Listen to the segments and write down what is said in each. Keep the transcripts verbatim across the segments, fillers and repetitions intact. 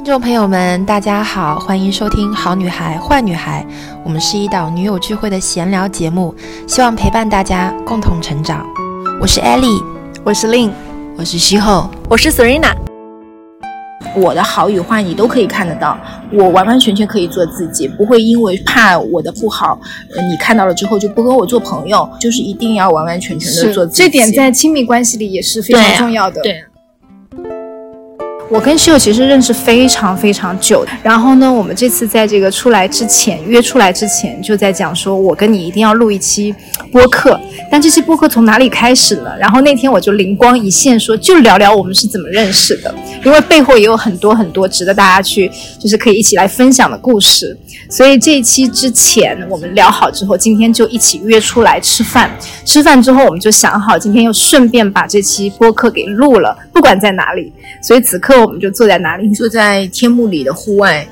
听众朋友们，大家好，欢迎收听《好女孩坏女孩》，我们是一档女友聚会的闲聊节目，希望陪伴大家共同成长。我是 Elly， 我是 Lin， 我是 Shiho， 我是 Serena。我的好与坏你都可以看得到，我完完全全可以做自己，不会因为怕我的不好，你看到了之后就不跟我做朋友，就是一定要完完全全的做自己。这点在亲密关系里也是非常重要的。对啊，对啊。我跟Shiho其实认识非常非常久，然后呢，我们这次在这个出来之前约出来之前就在讲说，我跟你一定要录一期播客，但这期播客从哪里开始了？然后那天我就灵光一现说，就聊聊我们是怎么认识的，因为背后也有很多很多值得大家去就是可以一起来分享的故事。所以这一期之前我们聊好之后，今天就一起约出来吃饭，吃饭之后我们就想好今天又顺便把这期播客给录了，不管在哪里。所以此刻我们就坐在哪里？坐在天幕里的户外，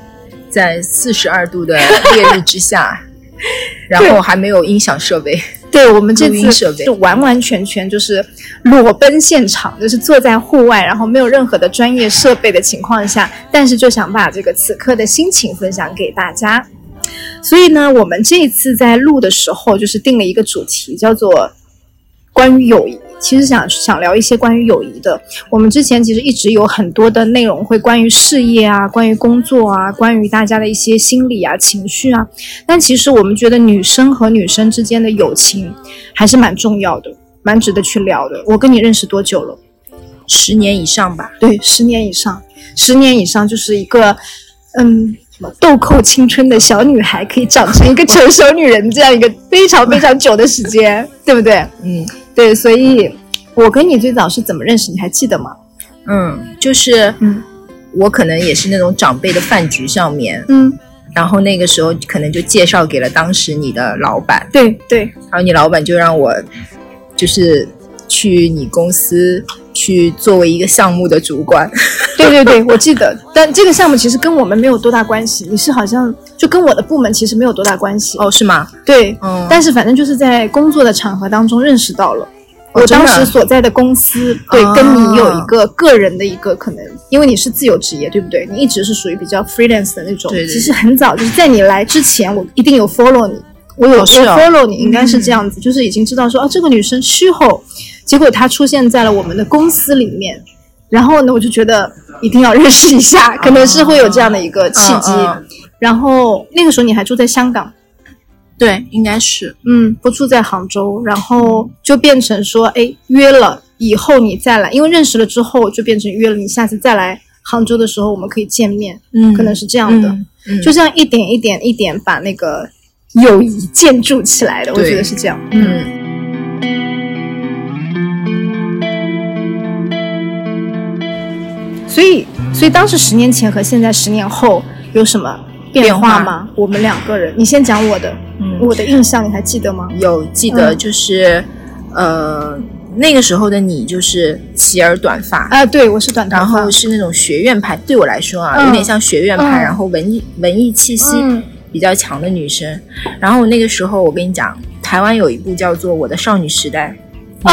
在四十二度的烈日之下，然后还没有音响设备。对，我们这次就完完全全就是裸奔现场，就是坐在户外，然后没有任何的专业设备的情况下，但是就想把这个此刻的心情分享给大家。所以呢，我们这一次在录的时候，就是定了一个主题，叫做关于友谊。其实想想聊一些关于友谊的，我们之前其实一直有很多的内容会关于事业啊，关于工作啊，关于大家的一些心理啊，情绪啊，但其实我们觉得女生和女生之间的友情还是蛮重要的，蛮值得去聊的。我跟你认识多久了？十年以上吧。对，十年以上，十年以上就是一个嗯豆蔻青春的小女孩可以长成一个成熟女人这样一个非常非常久的时间，对不对？嗯，对。所以我跟你最早是怎么认识你还记得吗？嗯，就是嗯，我可能也是那种长辈的饭局上面，嗯，然后那个时候可能就介绍给了当时你的老板。对对。然后你老板就让我就是去你公司去作为一个项目的主管。对对对，我记得。但这个项目其实跟我们没有多大关系，你是好像就跟我的部门其实没有多大关系。哦，是吗？对，嗯。但是反正就是在工作的场合当中认识到了。哦，我当时所在的公司，对，哦，跟你有一个个人的一个可能，因为你是自由职业，对不对？你一直是属于比较 freelance 的那种。对对对。其实很早就是在你来之前，我一定有 follow 你。我有 follow 你，应该是这样子，嗯，就是已经知道说，啊，这个女生Shiho，结果她出现在了我们的公司里面，然后呢，我就觉得一定要认识一下，可能是会有这样的一个契机。嗯嗯，然后那个时候你还住在香港，对，应该是，嗯，不住在杭州，然后就变成说，哎，约了以后你再来，因为认识了之后就变成约了，你下次再来杭州的时候我们可以见面，嗯，可能是这样的，嗯嗯，就这样一点一点一点把那个友谊建筑起来的，我觉得是这样。嗯，所以所以当时十年前和现在十年后有什么变化吗？化我们两个人，你先讲我的。嗯，我的印象你还记得吗？有，记得，就是，嗯，呃，那个时候的你就是齐耳短发啊，对，我是短头发，然后是那种学院派，对我来说啊，嗯，有点像学院派，嗯，然后文艺文艺气息，嗯，比较强的女生。然后那个时候我跟你讲，台湾有一部叫做《我的少女时代》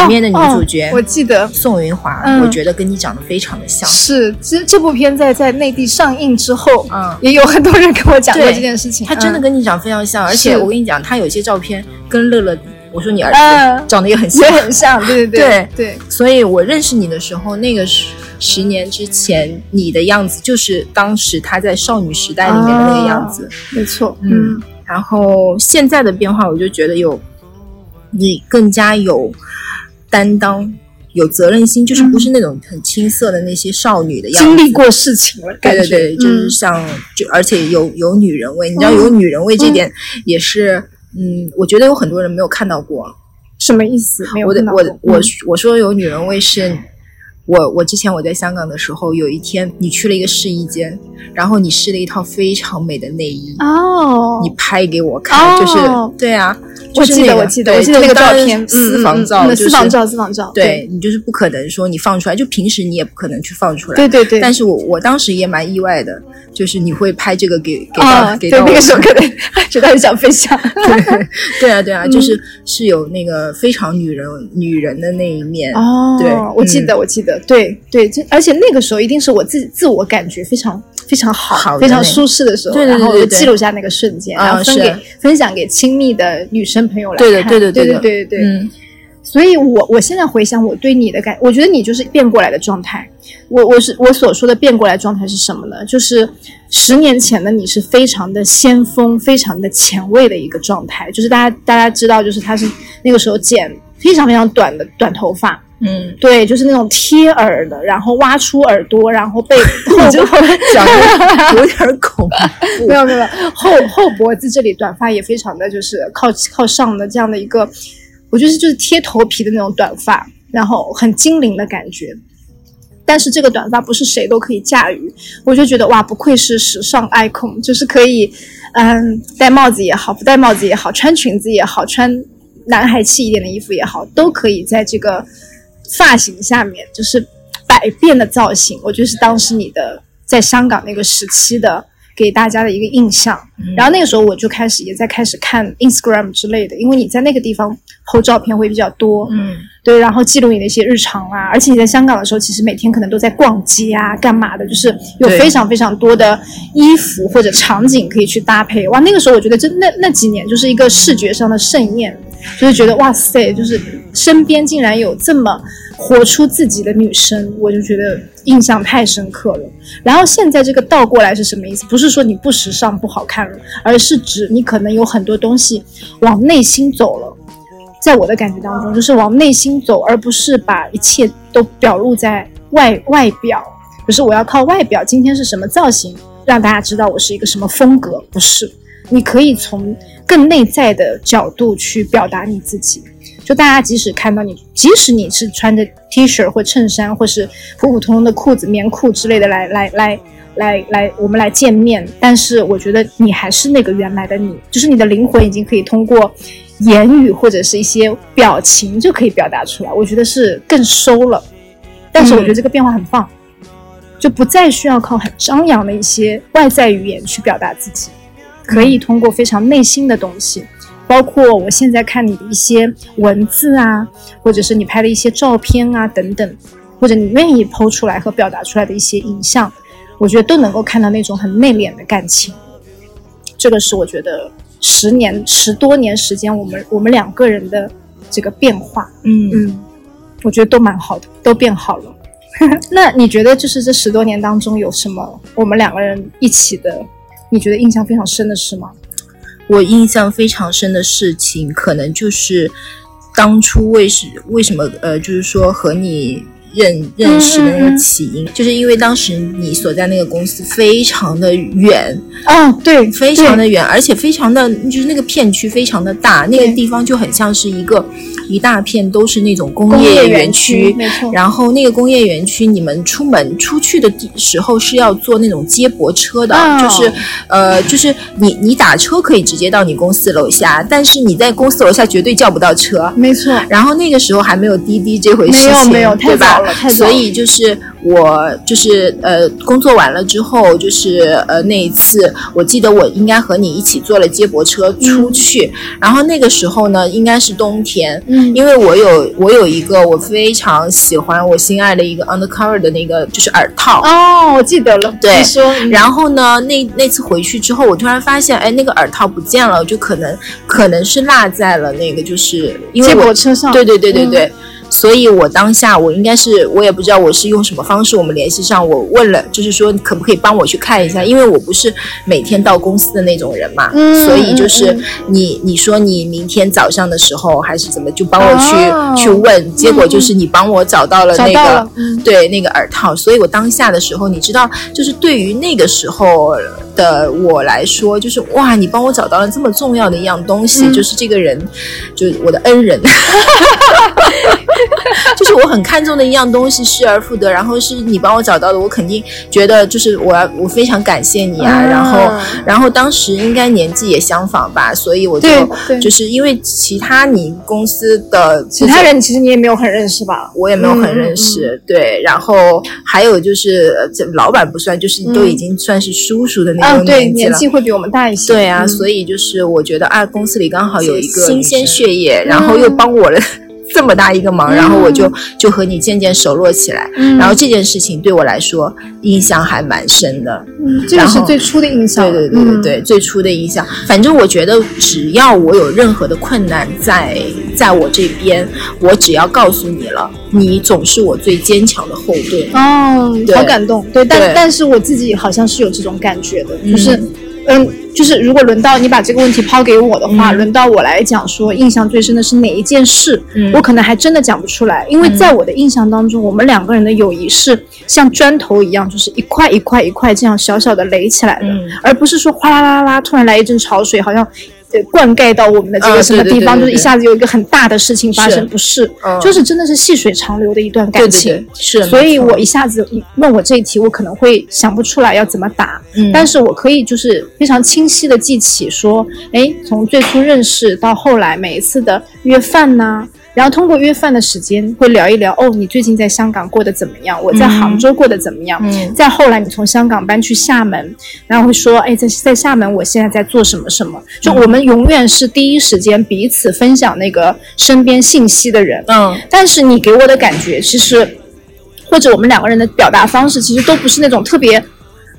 里面的女主角，哦哦，我记得宋芸华，嗯，我觉得跟你长得非常的像。是，这这部片在在内地上映之后，嗯，也有很多人跟我讲过这件事情，她真的跟你长得非常像，嗯，而且我跟你讲，她有些照片跟乐乐，我说你儿子，嗯，长得也很像，也很像，对对对对。所以我认识你的时候，那个时十年之前你的样子就是当时她在少女时代里面的那个样子，啊，没错。 嗯， 嗯，然后现在的变化我就觉得有你更加有担当，有责任心，就是不是那种很青涩的那些少女的样子，经历过事情了，感觉。对对对，就是像，嗯，就而且有有女人味，你知道，有女人味这点也是，嗯，嗯，我觉得有很多人没有看到过。什么意思？没有看到过。我我我我说有女人味是，我我之前我在香港的时候，有一天你去了一个试衣间，然后你试了一套非常美的内衣，哦，你拍给我看，就是，哦，对啊，就是那个，我记得我记得我记得那个照片，私房照，私房照私房照，对，你就是不可能说你放出来，就平时你也不可能去放出来，对对对。但是我我当时也蛮意外的，就是你会拍这个给给到，哦，给到我，对，那个时候可能觉得很想分享。对，对啊对啊，嗯，就是是有那个非常女人女人的那一面。哦，对，我记得，嗯，我记得。对对，而且那个时候一定是我自己自我感觉非常非常好、好非常舒适的时候，对对对对对，然后我就记录下那个瞬间，然后分给、啊、分享给亲密的女生朋友来看。对对对对对对对对。嗯，所以我我现在回想我对你的感，我觉得你就是变过来的状态。我我是我所说的变过来状态是什么呢？就是十年前的你是非常的先锋、非常的前卫的一个状态，就是大家大家知道，就是他是那个时候剪非常非常短的短头发。嗯，对，就是那种贴耳的，然后挖出耳朵，然后被后就讲有点恐怖，没有没有后后脖子这里短发也非常的就是靠靠上的这样的一个，我就是就是贴头皮的那种短发，然后很精灵的感觉。但是这个短发不是谁都可以驾驭，我就觉得哇，不愧是时尚 icon， 就是可以，嗯，戴帽子也好，不戴帽子也好，穿裙子也好，穿男孩气一点的衣服也好，都可以在这个发型下面，就是百变的造型。我觉得是当时你的在香港那个时期的给大家的一个印象。然后那个时候我就开始也在开始看 Instagram 之类的，因为你在那个地方 po 照片会比较多，嗯，对，然后记录你的一些日常啊，而且你在香港的时候其实每天可能都在逛街啊干嘛的，就是有非常非常多的衣服或者场景可以去搭配。哇，那个时候我觉得真那那几年就是一个视觉上的盛宴，就是觉得哇塞，就是身边竟然有这么活出自己的女生，我就觉得印象太深刻了。然后现在这个倒过来是什么意思？不是说你不时尚不好看了，而是指你可能有很多东西往内心走了。在我的感觉当中，就是往内心走，而不是把一切都表露在外外表。不是我要靠外表，今天是什么造型让大家知道我是一个什么风格，不是。你可以从更内在的角度去表达你自己。就大家即使看到你，即使你是穿着 T 恤或衬衫，或是普普通通的裤子、棉裤之类的来来来来来，我们来见面，但是我觉得你还是那个原来的你，就是你的灵魂已经可以通过言语或者是一些表情就可以表达出来。我觉得是更收了，但是我觉得这个变化很棒，嗯，就不再需要靠很张扬的一些外在语言去表达自己，可以通过非常内心的东西。包括我现在看你的一些文字啊，或者是你拍的一些照片啊等等，或者你愿意po出来和表达出来的一些影像，我觉得都能够看到那种很内敛的感情。这个是我觉得十年十多年时间我们我们两个人的这个变化。 嗯, 嗯我觉得都蛮好的，都变好了。那你觉得就是这十多年当中有什么我们两个人一起的你觉得印象非常深的事吗？我印象非常深的事情，可能就是当初为什为什么呃，就是说和你认认识的那个起因，嗯嗯，就是因为当时你所在那个公司非常的远，嗯，哦，对，非常的远，而且非常的就是那个片区非常的大，那个地方就很像是一个一大片都是那种工业园区，没错。然后那个工业园区，你们出门出去的时候是要坐那种接驳车的，哦，就是呃，就是你你打车可以直接到你公司楼下，但是你在公司楼下绝对叫不到车，没错。然后那个时候还没有滴滴这回事情，没有没有，对吧？太早了，太早了。所以就是我就是呃，工作完了之后，就是呃那一次，我记得我应该和你一起坐了接驳车出去，嗯，然后那个时候呢，应该是冬天。嗯因为我有我有一个我非常喜欢我心爱的一个 Undercover 的那个就是耳套，哦，我记得了，对，说，嗯，然后呢那那次回去之后我突然发现哎，那个耳套不见了，就可能可能是落在了那个就是因为我接驳车上，对对对对对，嗯，所以我当下我应该是我也不知道我是用什么方式我们联系上，我问了就是说可不可以帮我去看一下，因为我不是每天到公司的那种人嘛，嗯，所以就是你你说你明天早上的时候还是怎么就帮我去，哦，去问，结果就是你帮我找到了那个，嗯，对那个耳套。所以我当下的时候你知道就是对于那个时候的我来说就是哇你帮我找到了这么重要的一样东西，嗯，就是这个人就是我的恩人。就是我很看重的一样东西失而复得，然后是你帮我找到的，我肯定觉得就是我我非常感谢你啊，啊然后然后当时应该年纪也相仿吧，所以我就就是因为其他你公司的其他人其实你也没有很认识吧，我也没有很认识，嗯，对，然后还有就是老板不算，就是都已经算是叔叔的那种年纪了，啊，对，年纪会比我们大一些，对啊，嗯，所以就是我觉得啊公司里刚好有一个新鲜血液，然后又帮我了。嗯这么大一个忙，嗯、然后我就就和你渐渐熟络起来、嗯。然后这件事情对我来说印象还蛮深的，嗯，这个是最初的印象。对对对对对、嗯，最初的印象。反正我觉得，只要我有任何的困难在在我这边，我只要告诉你了，你总是我最坚强的后盾。哦，好感动。对，但对但是我自己好像是有这种感觉的，嗯、就是。嗯，就是如果轮到你把这个问题抛给我的话、嗯、轮到我来讲说印象最深的是哪一件事、嗯、我可能还真的讲不出来，因为在我的印象当中、嗯、我们两个人的友谊是像砖头一样，就是一块一块一块这样小小的垒起来的、嗯、而不是说哗啦啦啦突然来一阵潮水好像灌溉到我们的这个什么地方、啊、对对对对对，就是一下子有一个很大的事情发生，是不是、嗯、就是真的是细水长流的一段感情，对对对，是。所以我一下子问我这一题我可能会想不出来要怎么答、嗯、但是我可以就是非常清晰的记起说，哎，从最初认识到后来每一次的约饭呢、啊，然后通过约饭的时间会聊一聊，哦，你最近在香港过得怎么样，我在杭州过得怎么样、嗯、再后来你从香港搬去厦门，然后会说，哎，在在厦门我现在在做什么什么，就我们永远是第一时间彼此分享那个身边信息的人。嗯，但是你给我的感觉其实，或者我们两个人的表达方式其实都不是那种特别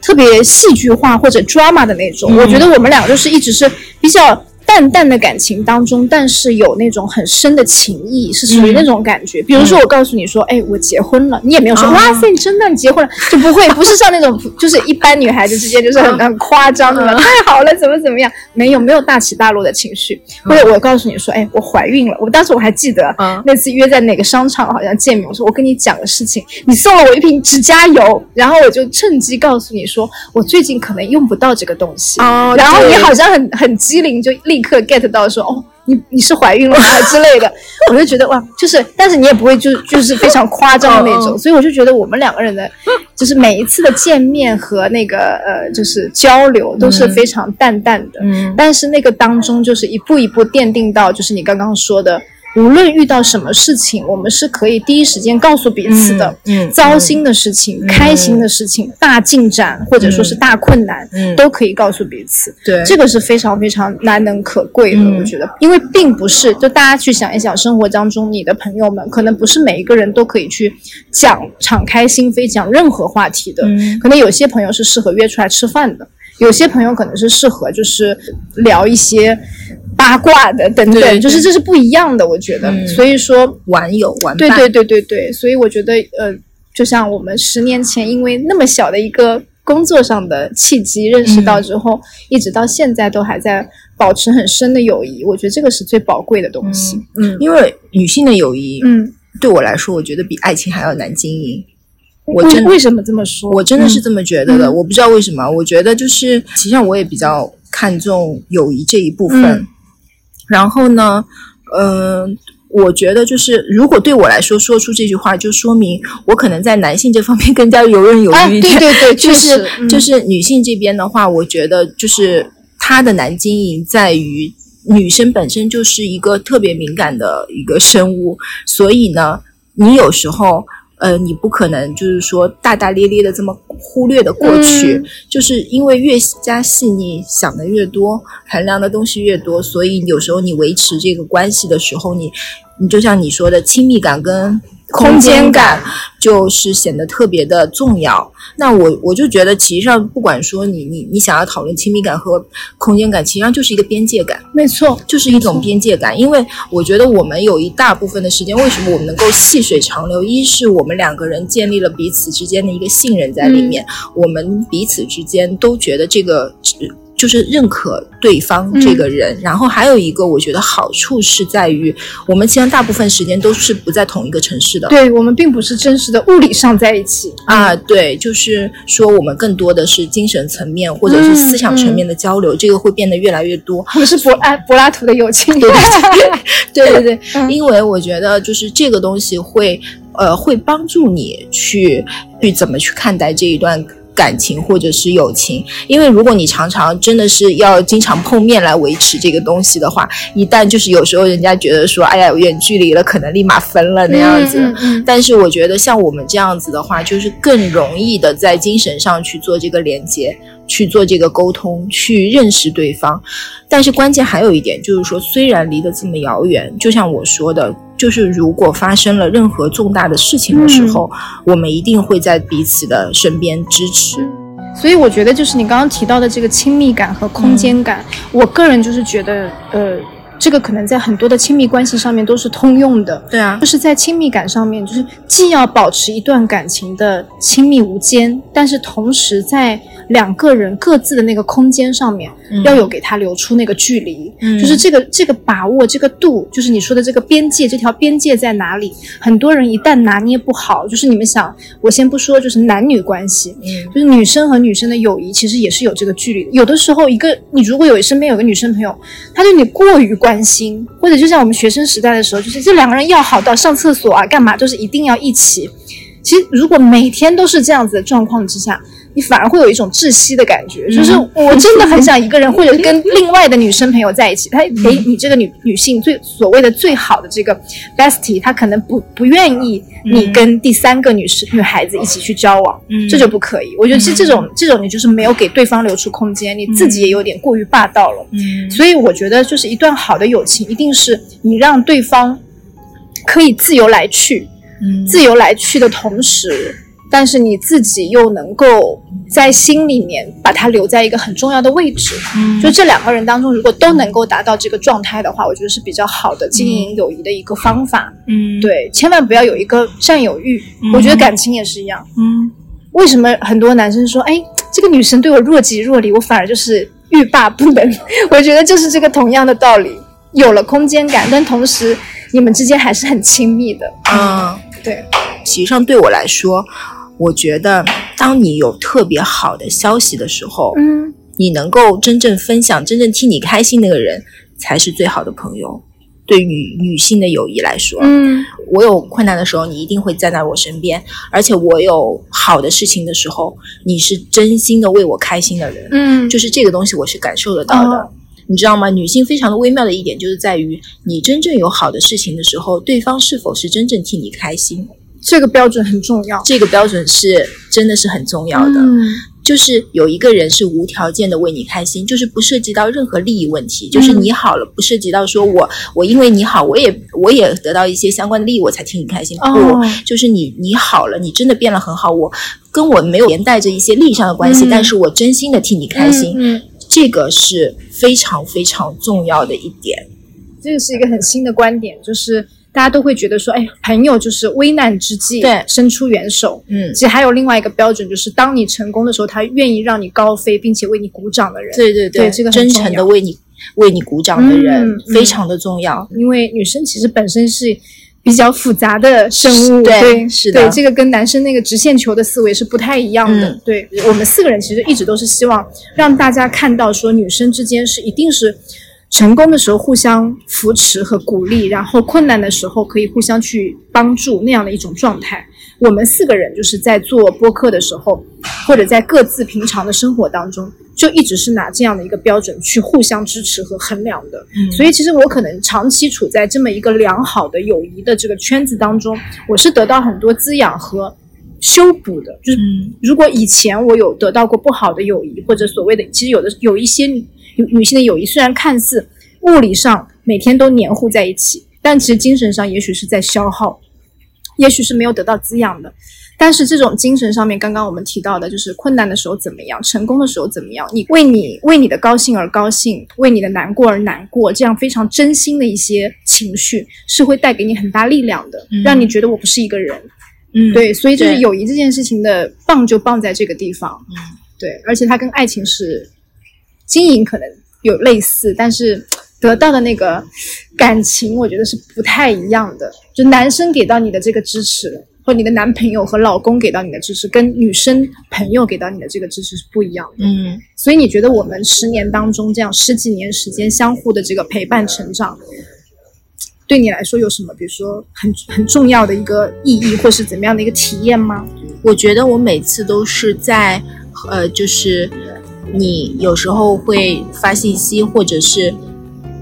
特别戏剧化或者 drama 的那种、嗯、我觉得我们两个就是一直是比较淡淡的感情当中，但是有那种很深的情谊，是属于那种感觉、嗯、比如说我告诉你说、嗯、哎，我结婚了，你也没有说、啊、哇塞你真的你结婚了，就不会不是像那种就是一般女孩子之间就是很、啊、很夸张的、啊、太好了怎么怎么样，没有没有大起大落的情绪、嗯、或者我告诉你说，哎，我怀孕了，我当时我还记得、啊、那次约在哪个商场好像见面，我说我跟你讲个事情，你送了我一瓶指甲油，然后我就趁机告诉你说我最近可能用不到这个东西、哦、然后你好像很很机灵就立立刻 get 到说，哦，你你是怀孕了吗之类的，我就觉得哇，就是，但是你也不会就就是非常夸张的那种，所以我就觉得我们两个人的，就是每一次的见面和那个呃，就是交流都是非常淡淡的，嗯，但是那个当中就是一步一步奠定到，就是你刚刚说的。无论遇到什么事情，我们是可以第一时间告诉彼此的。嗯，嗯，糟心的事情、嗯、开心的事情、嗯、大进展或者说是大困难、嗯、都可以告诉彼此。对，这个是非常非常难能可贵的、嗯、我觉得。因为并不是，就大家去想一想，生活当中你的朋友们可能不是每一个人都可以去讲敞开心扉讲任何话题的、嗯、可能有些朋友是适合约出来吃饭的，有些朋友可能是适合就是聊一些八卦的等等，就是这是不一样的，我觉得、嗯、所以说玩友玩伴，对对对对对，所以我觉得呃，就像我们十年前因为那么小的一个工作上的契机认识到之后、嗯、一直到现在都还在保持很深的友谊，我觉得这个是最宝贵的东西。 嗯, 嗯，因为女性的友谊嗯，对我来说我觉得比爱情还要难经营。我真为什么这么说？我真的是这么觉得的、嗯、我不知道为什么，我觉得就是其实上我也比较看重友谊这一部分、嗯、然后呢嗯、呃，我觉得就是如果对我来说说出这句话就说明我可能在男性这方面更加游刃有余一点、啊、对对对，就是、嗯、就是女性这边的话，我觉得就是她的难经营在于女生本身就是一个特别敏感的一个生物，所以呢你有时候呃，你不可能就是说大大咧咧的这么忽略的过去、嗯、就是因为越加细腻想的越多，衡量的东西越多，所以有时候你维持这个关系的时候，你你就像你说的亲密感跟空间感就是显得特别的重要。那我我就觉得其实上不管说你你你想要讨论亲密感和空间感，其实上就是一个边界感，没错，就是一种边界感。因为我觉得我们有一大部分的时间为什么我们能够细水长流，一是我们两个人建立了彼此之间的一个信任在里面、嗯、我们彼此之间都觉得这个就是认可对方这个人、嗯、然后还有一个我觉得好处是在于我们其实大部分时间都是不在同一个城市的，对，我们并不是真实的物理上在一起、嗯、啊，对，就是说我们更多的是精神层面或者是思想层面的交流、嗯嗯、这个会变得越来越多。我是柏拉柏拉图的友情，对对对对、嗯、因为我觉得就是这个东西会呃会帮助你去去怎么去看待这一段感情或者是友情。因为如果你常常真的是要经常碰面来维持这个东西的话，一旦就是有时候人家觉得说哎呀有点距离了，可能立马分了那样子、嗯嗯、但是我觉得像我们这样子的话就是更容易的在精神上去做这个连接，去做这个沟通，去认识对方。但是关键还有一点就是说虽然离得这么遥远，就像我说的就是如果发生了任何重大的事情的时候、嗯、我们一定会在彼此的身边支持。所以我觉得就是你刚刚提到的这个亲密感和空间感、嗯、我个人就是觉得呃这个可能在很多的亲密关系上面都是通用的。对啊，就是在亲密感上面，就是既要保持一段感情的亲密无间，但是同时在两个人各自的那个空间上面、嗯、要有给他留出那个距离、嗯、就是这个这个把握这个度，就是你说的这个边界，这条边界在哪里，很多人一旦拿捏不好，就是你们想，我先不说就是男女关系、嗯、就是女生和女生的友谊其实也是有这个距离的。有的时候一个你如果有身边有个女生朋友，她对你过于关心，或者就像我们学生时代的时候，就是这两个人要好到上厕所啊干嘛就是一定要一起，其实如果每天都是这样子的状况之下，你反而会有一种窒息的感觉、嗯、就是我真的很想一个人、嗯、或者跟另外的女生朋友在一起，她给你这个 女, 女性最所谓的最好的这个 bestie， 她可能不不愿意你跟第三个 女,、嗯、女孩子一起去交往、嗯、这就不可以。我觉得是这种、嗯、这种你就是没有给对方留出空间，你自己也有点过于霸道了、嗯、所以我觉得就是一段好的友情一定是你让对方可以自由来去、嗯、自由来去的同时，但是你自己又能够在心里面把它留在一个很重要的位置、嗯、就这两个人当中如果都能够达到这个状态的话，我觉得是比较好的经营友谊的一个方法。嗯，对，千万不要有一个占有欲、嗯、我觉得感情也是一样。嗯，为什么很多男生说哎，这个女生对我若即若离，我反而就是欲罢不能，我觉得就是这个同样的道理，有了空间感，但同时你们之间还是很亲密的。嗯，对，实际上对我来说，我觉得当你有特别好的消息的时候，嗯，你能够真正分享真正替你开心那个人才是最好的朋友。对于 女, 女性的友谊来说，嗯，我有困难的时候你一定会站在我身边，而且我有好的事情的时候你是真心的为我开心的人。嗯，就是这个东西我是感受得到的、哦、你知道吗？女性非常的微妙的一点就是在于你真正有好的事情的时候，对方是否是真正替你开心，这个标准很重要，这个标准是真的是很重要的、嗯、就是有一个人是无条件的为你开心，就是不涉及到任何利益问题，就是你好了、嗯、不涉及到说我我因为你好我也我也得到一些相关的利益我才替你开心，不、哦、就是你你好了，你真的变得很好，我跟我没有连带着一些利益上的关系、嗯、但是我真心的替你开心、嗯嗯、这个是非常非常重要的一点。这个是一个很新的观点，就是大家都会觉得说，哎，朋友就是危难之际伸出援手。嗯，其实还有另外一个标准，就是当你成功的时候，他愿意让你高飞，并且为你鼓掌的人。对对对，对这个真诚的为你为你鼓掌的人、嗯、非常的重要、嗯。因为女生其实本身是比较复杂的生物，对，对是的，对，这个跟男生那个直线球的思维是不太一样的。嗯、对我们四个人其实一直都是希望让大家看到，说女生之间是一定是。成功的时候互相扶持和鼓励，然后困难的时候可以互相去帮助，那样的一种状态。我们四个人就是在做播客的时候，或者在各自平常的生活当中，就一直是拿这样的一个标准去互相支持和衡量的、嗯、所以其实我可能长期处在这么一个良好的友谊的这个圈子当中，我是得到很多滋养和修补的。就是如果以前我有得到过不好的友谊，或者所谓的其实有的有一些女性的友谊虽然看似物理上每天都黏糊在一起，但其实精神上也许是在消耗，也许是没有得到滋养的。但是这种精神上面，刚刚我们提到的就是困难的时候怎么样，成功的时候怎么样，你为你为你的高兴而高兴，为你的难过而难过，这样非常真心的一些情绪是会带给你很大力量的、嗯、让你觉得我不是一个人。嗯，对，所以就是友谊这件事情的棒就棒在这个地方。嗯，对，而且它跟爱情是经营可能有类似，但是得到的那个感情我觉得是不太一样的。就男生给到你的这个支持，或你的男朋友和老公给到你的支持，跟女生朋友给到你的这个支持是不一样的。嗯，所以你觉得我们十年当中这样十几年时间相互的这个陪伴成长，对你来说有什么比如说很很重要的一个意义，或是怎么样的一个体验吗？我觉得我每次都是在呃，就是你有时候会发信息或者是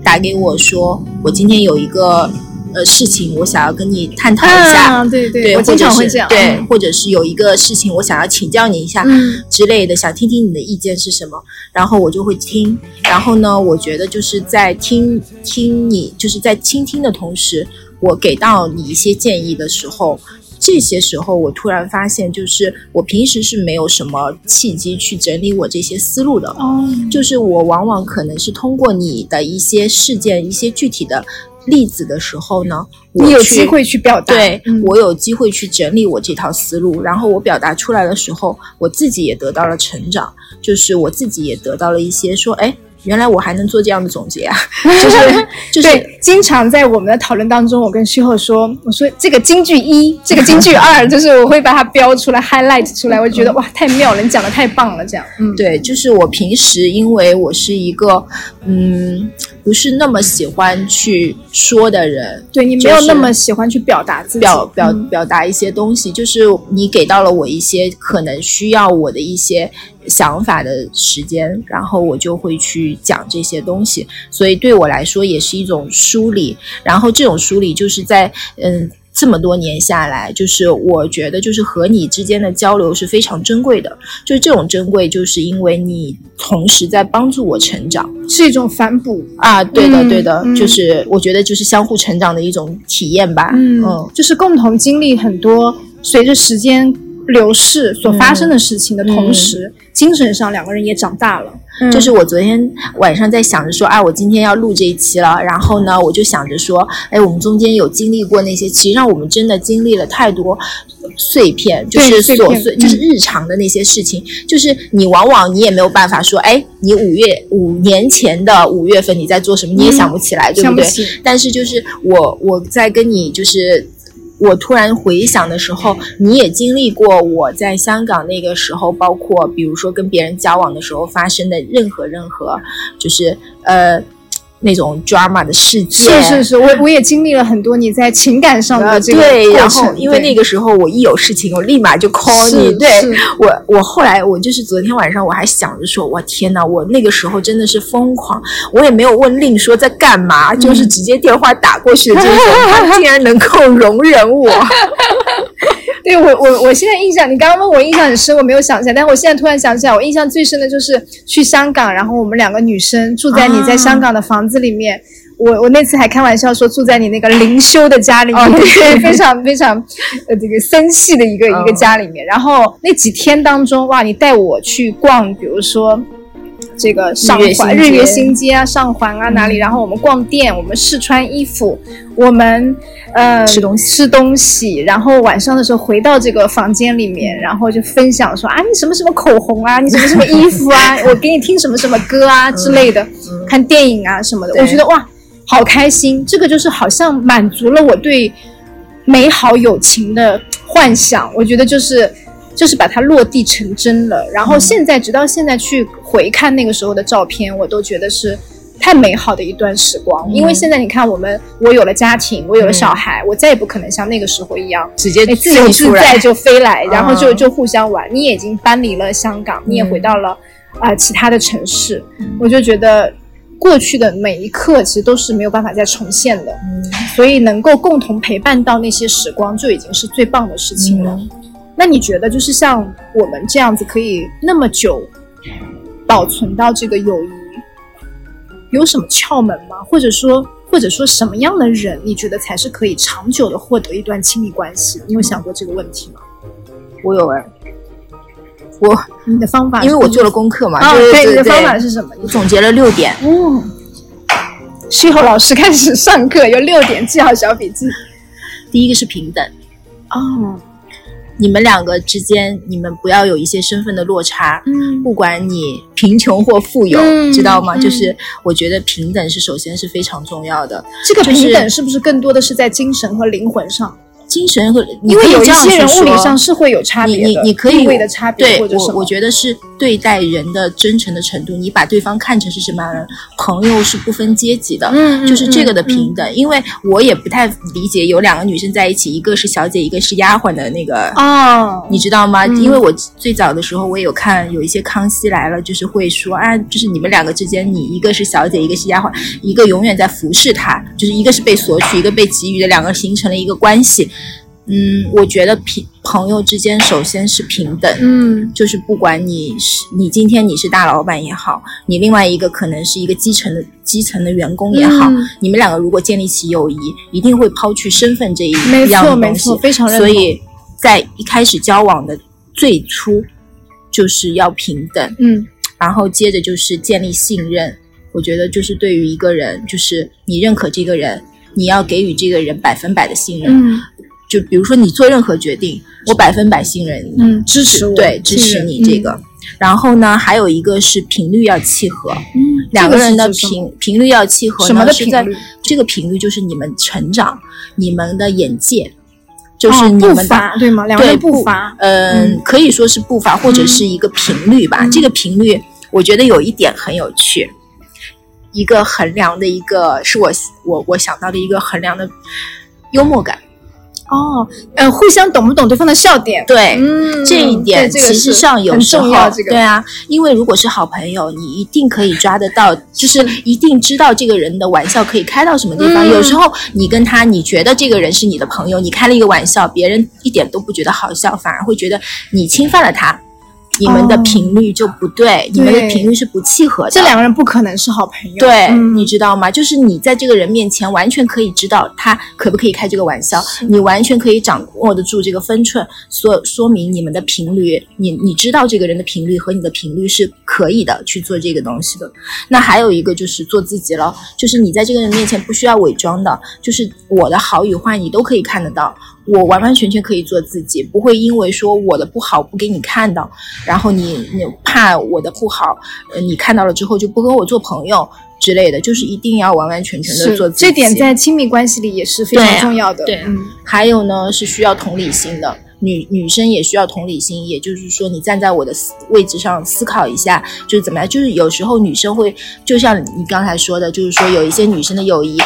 打给我说我今天有一个呃事情我想要跟你探讨一下、啊、对 对, 对我经常会这样，对，或者是有一个事情我想要请教你一下、嗯、之类的，想听听你的意见是什么，然后我就会听。然后呢我觉得就是在听听你就是在倾听的同时，我给到你一些建议的时候，这些时候我突然发现，就是我平时是没有什么契机去整理我这些思路的、哦、就是我往往可能是通过你的一些事件，一些具体的例子的时候呢，我你有机会去表达，对、嗯、我有机会去整理我这套思路，然后我表达出来的时候，我自己也得到了成长，就是我自己也得到了一些说，哎，原来我还能做这样的总结啊，就是就是对，经常在我们的讨论当中，我跟Shiho说，我说这个金句一，这个金句二，就是我会把它标出来 highlight 出来，我觉得哇太妙了，你讲的太棒了，这样、嗯、对，就是我平时因为我是一个嗯不是那么喜欢去说的人，对，你没有那么喜欢去表达自己，表表表达一些东西，就是你给到了我一些可能需要我的一些想法的时间，然后我就会去讲这些东西，所以对我来说也是一种梳理，然后这种梳理就是在嗯这么多年下来，就是我觉得就是和你之间的交流是非常珍贵的，就这种珍贵就是因为你同时在帮助我成长，是一种反哺啊，对的、嗯、对的、嗯、就是我觉得就是相互成长的一种体验吧， 嗯, 嗯就是共同经历很多随着时间流逝所发生的事情的同时、嗯、精神上两个人也长大了、嗯、就是我昨天晚上在想着说，啊，我今天要录这一期了，然后呢我就想着说，哎，我们中间有经历过那些，其实让我们真的经历了太多碎片，就是琐碎，就是日常的那些事情、嗯、就是你往往你也没有办法说，哎，你五月五年前的五月份你在做什么、嗯、你也想不起来，对不对？不，但是就是我我在跟你就是我突然回想的时候，你也经历过我在香港那个时候，包括比如说跟别人交往的时候发生的任何任何就是呃那种 drama 的世界，是是是，我我也经历了很多你在情感上的这个过程、呃、对，然后因为那个时候我一有事情我立马就 call 你，对，我我后来我就是昨天晚上我还想着说，我天哪，我那个时候真的是疯狂，我也没有问Lin说在干嘛、嗯、就是直接电话打过去的这种，他竟然能够容忍我对，我我我现在印象，你刚刚问我印象很深，我没有想起来，但是我现在突然想起来，我印象最深的就是去香港，然后我们两个女生住在你在香港的房子里面，啊、我我那次还开玩笑说住在你那个灵修的家里面，哦、非常非常呃这个森系的一个、哦、一个家里面，然后那几天当中，哇，你带我去逛，比如说这个上环日月新街啊，上环啊哪里、嗯、然后我们逛店，我们试穿衣服，我们呃吃东西吃东西，然后晚上的时候回到这个房间里面，然后就分享说，啊，你什么什么口红啊，你什么什么衣服啊我给你听什么什么歌啊之类的、嗯、看电影啊什么的，我觉得哇好开心，这个就是好像满足了我对美好友情的幻想，我觉得就是就是把它落地成真了，然后现在、嗯、直到现在去回看那个时候的照片，我都觉得是太美好的一段时光、嗯、因为现在你看我们，我有了家庭，我有了小孩、嗯、我再也不可能像那个时候一样直接自由自在就飞来，然后就就互相玩、嗯、你也已经搬离了香港，你也回到了、呃、其他的城市、嗯、我就觉得过去的每一刻其实都是没有办法再重现的、嗯、所以能够共同陪伴到那些时光就已经是最棒的事情了、嗯，那你觉得就是像我们这样子可以那么久保存到这个友谊有什么窍门吗？或者说或者说什么样的人你觉得才是可以长久的获得一段亲密关系？你有想过这个问题吗？我有哎、欸，我你的方法是因为我做了功课嘛、哦、对, 对, 对, 对，你的方法是什么？你总结了六点。嗯，Shiho老师开始上课有六点，记好小笔记。第一个是平等哦，你们两个之间，你们不要有一些身份的落差，嗯，不管你贫穷或富有，嗯、知道吗、嗯？就是我觉得平等是首先是非常重要的。这个平等是不是更多的是在精神和灵魂上？精神和因为有一些人物理上是会有差别的，你你可以地位的差别，或者什么？我我觉得是对待人的真诚的程度，你把对方看成是什么样的人，朋友是不分阶级的，嗯，就是这个的平等、嗯嗯。因为我也不太理解有两个女生在一起，一个是小姐，一个是丫鬟的那个哦，你知道吗、嗯？因为我最早的时候我也有看有一些《康熙来了》，就是会说啊，就是你们两个之间，你一个是小姐，一个是丫鬟，一个永远在服侍她，就是一个是被索取，一个被给予的，两个形成了一个关系。嗯，我觉得平朋友之间首先是平等，嗯，就是不管你是你今天你是大老板也好，你另外一个可能是一个基层的基层的员工也好，嗯，你们两个如果建立起友谊，一定会抛去身份这一样的东西。没错，没错，非常认同。所以在一开始交往的最初就是要平等，嗯，然后接着就是建立信任。我觉得就是对于一个人，就是你认可这个人，你要给予这个人百分百的信任。嗯，就比如说你做任何决定，我百分百信任你，嗯，支持我，对，支持你这个，嗯。然后呢，还有一个是频率要契合，嗯，两个人的频、这个、频率要契合呢。什么的频率？是在这个频率就是你们成长、你们的眼界，就是你们的、哦、步伐，对吗？两个人步伐，呃、嗯，可以说是步伐或者是一个频率吧。嗯，这个频率，我觉得有一点很有趣，一个衡量的一个是我我我想到的一个衡量的幽默感。哦，嗯，互相懂不懂对方的笑点？对，嗯，这一点其实上有时候、这个这个、对啊，因为如果是好朋友，你一定可以抓得到，就是一定知道这个人的玩笑可以开到什么地方。嗯，有时候你跟他，你觉得这个人是你的朋友，你开了一个玩笑，别人一点都不觉得好笑，反而会觉得你侵犯了他。你们的频率就不对，哦，你们的频率是不契合的。这两个人不可能是好朋友。对，嗯，你知道吗？就是你在这个人面前完全可以知道他可不可以开这个玩笑，你完全可以掌握得住这个分寸，所说明你们的频率，你你知道这个人的频率和你的频率是可以的去做这个东西的。那还有一个就是做自己了，就是你在这个人面前不需要伪装的，就是我的好与坏你都可以看得到。我完完全全可以做自己，不会因为说我的不好不给你看到，然后你你怕我的不好，呃，你看到了之后就不跟我做朋友之类的，就是一定要完完全全的做自己。这点在亲密关系里也是非常重要的。对啊，对啊，嗯。还有呢，是需要同理心的，女女生也需要同理心，也就是说你站在我的位置上思考一下，就是怎么样，就是有时候女生会，就像你刚才说的，就是说有一些女生的友谊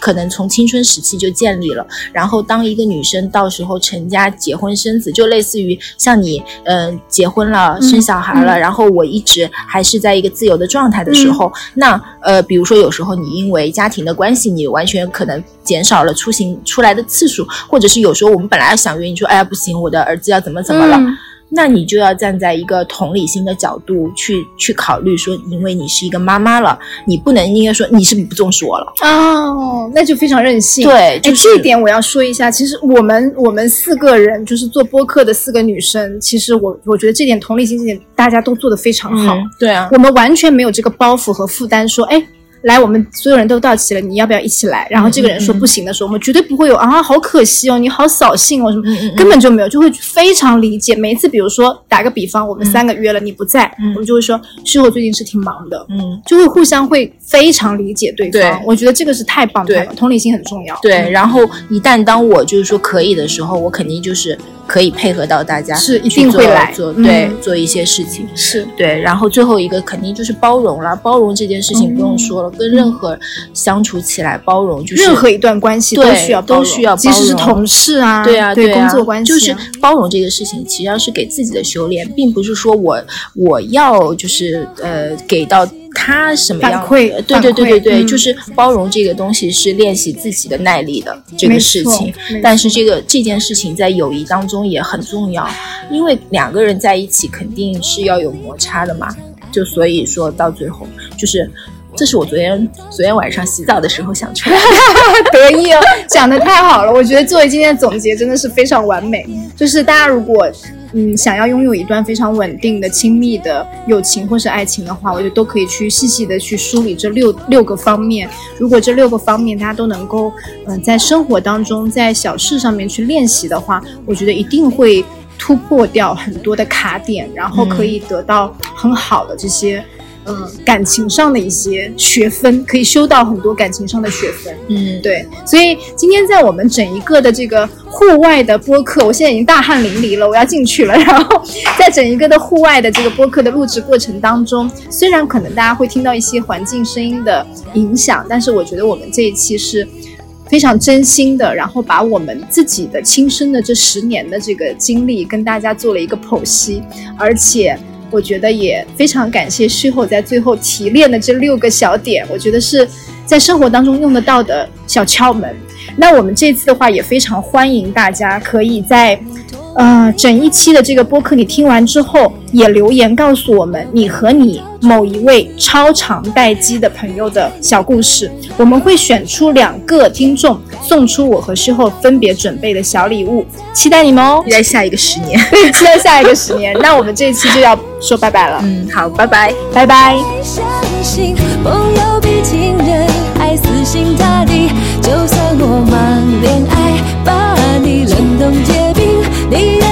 可能从青春时期就建立了，然后当一个女生到时候成家结婚生子，就类似于像你嗯、呃、结婚了生小孩了，嗯嗯，然后我一直还是在一个自由的状态的时候，嗯，那呃比如说有时候你因为家庭的关系，你完全可能减少了出行出来的次数，或者是有时候我们本来要想约你说，哎呀不行，我的儿子要怎么怎么了，嗯，那你就要站在一个同理心的角度去去考虑说，因为你是一个妈妈了，你不能应该说你是不是不重视我了。哦，那就非常任性。对，就是，这一点我要说一下。其实我们我们四个人就是做播客的四个女生，其实我我觉得这点同理心这点大家都做得非常好。嗯，对啊，我们完全没有这个包袱和负担说，哎，来，我们所有人都到齐了，你要不要一起来？然后这个人说不行的时候，嗯嗯，我们绝对不会有啊，好可惜哦，你好扫兴哦什么，嗯嗯，根本就没有，就会非常理解。每一次，比如说打个比方，我们三个约了，嗯，你不在，嗯，我们就会说，是我最近是挺忙的，嗯，就会互相会非常理解对方。对，我觉得这个是太棒了，同理心很重要。对，嗯，然后一旦当我就是说可以的时候，我肯定就是可以配合到大家，是一定会来做，对，嗯，做一些事情，是对。然后最后一个肯定就是包容啦，包容这件事情不用说了。嗯，跟任何相处起来，包容就是任何一段关系都需要包容，都需要包容，即使是同事啊，对啊，对啊，工作关系，啊，就是包容这个事情，其实是给自己的修炼，并不是说我我要就是呃给到他什么样的反馈，对对对对对，嗯，就是包容这个东西是练习自己的耐力的这个事情。但是这个这件事情在友谊当中也很重要，因为两个人在一起肯定是要有摩擦的嘛，就所以说到最后就是。这是我昨天昨天晚上洗澡的时候想出来的得意哦，讲得太好了。我觉得作为今天的总结真的是非常完美，就是大家如果嗯想要拥有一段非常稳定的亲密的友情或是爱情的话，我觉得都可以去细细的去梳理这六六个方面。如果这六个方面大家都能够嗯、呃、在生活当中在小事上面去练习的话，我觉得一定会突破掉很多的卡点，然后可以得到很好的这些、嗯嗯，感情上的一些学分，可以修到很多感情上的学分。嗯，对，所以今天在我们整一个的这个户外的播客，我现在已经大汗淋漓了，我要进去了。然后在整一个的户外的这个播客的录制过程当中，虽然可能大家会听到一些环境声音的影响，但是我觉得我们这一期是非常真心的，然后把我们自己的亲身的这十年的这个经历跟大家做了一个剖析，而且我觉得也非常感谢Shiho在最后提炼的这六个小点，我觉得是在生活当中用得到的小窍门，那我们这次的话也非常欢迎大家可以在呃，整一期的这个播客你听完之后也留言告诉我们你和你某一位超长待机的朋友的小故事，我们会选出两个听众送出我和Shiho分别准备的小礼物，期待你们哦，期待下一个十年对，期待下一个十年那我们这一期就要说拜拜了，嗯，好，拜拜拜拜。相信朋友比情人爱死心塌地，就算我忙恋爱把你冷冻结冰，你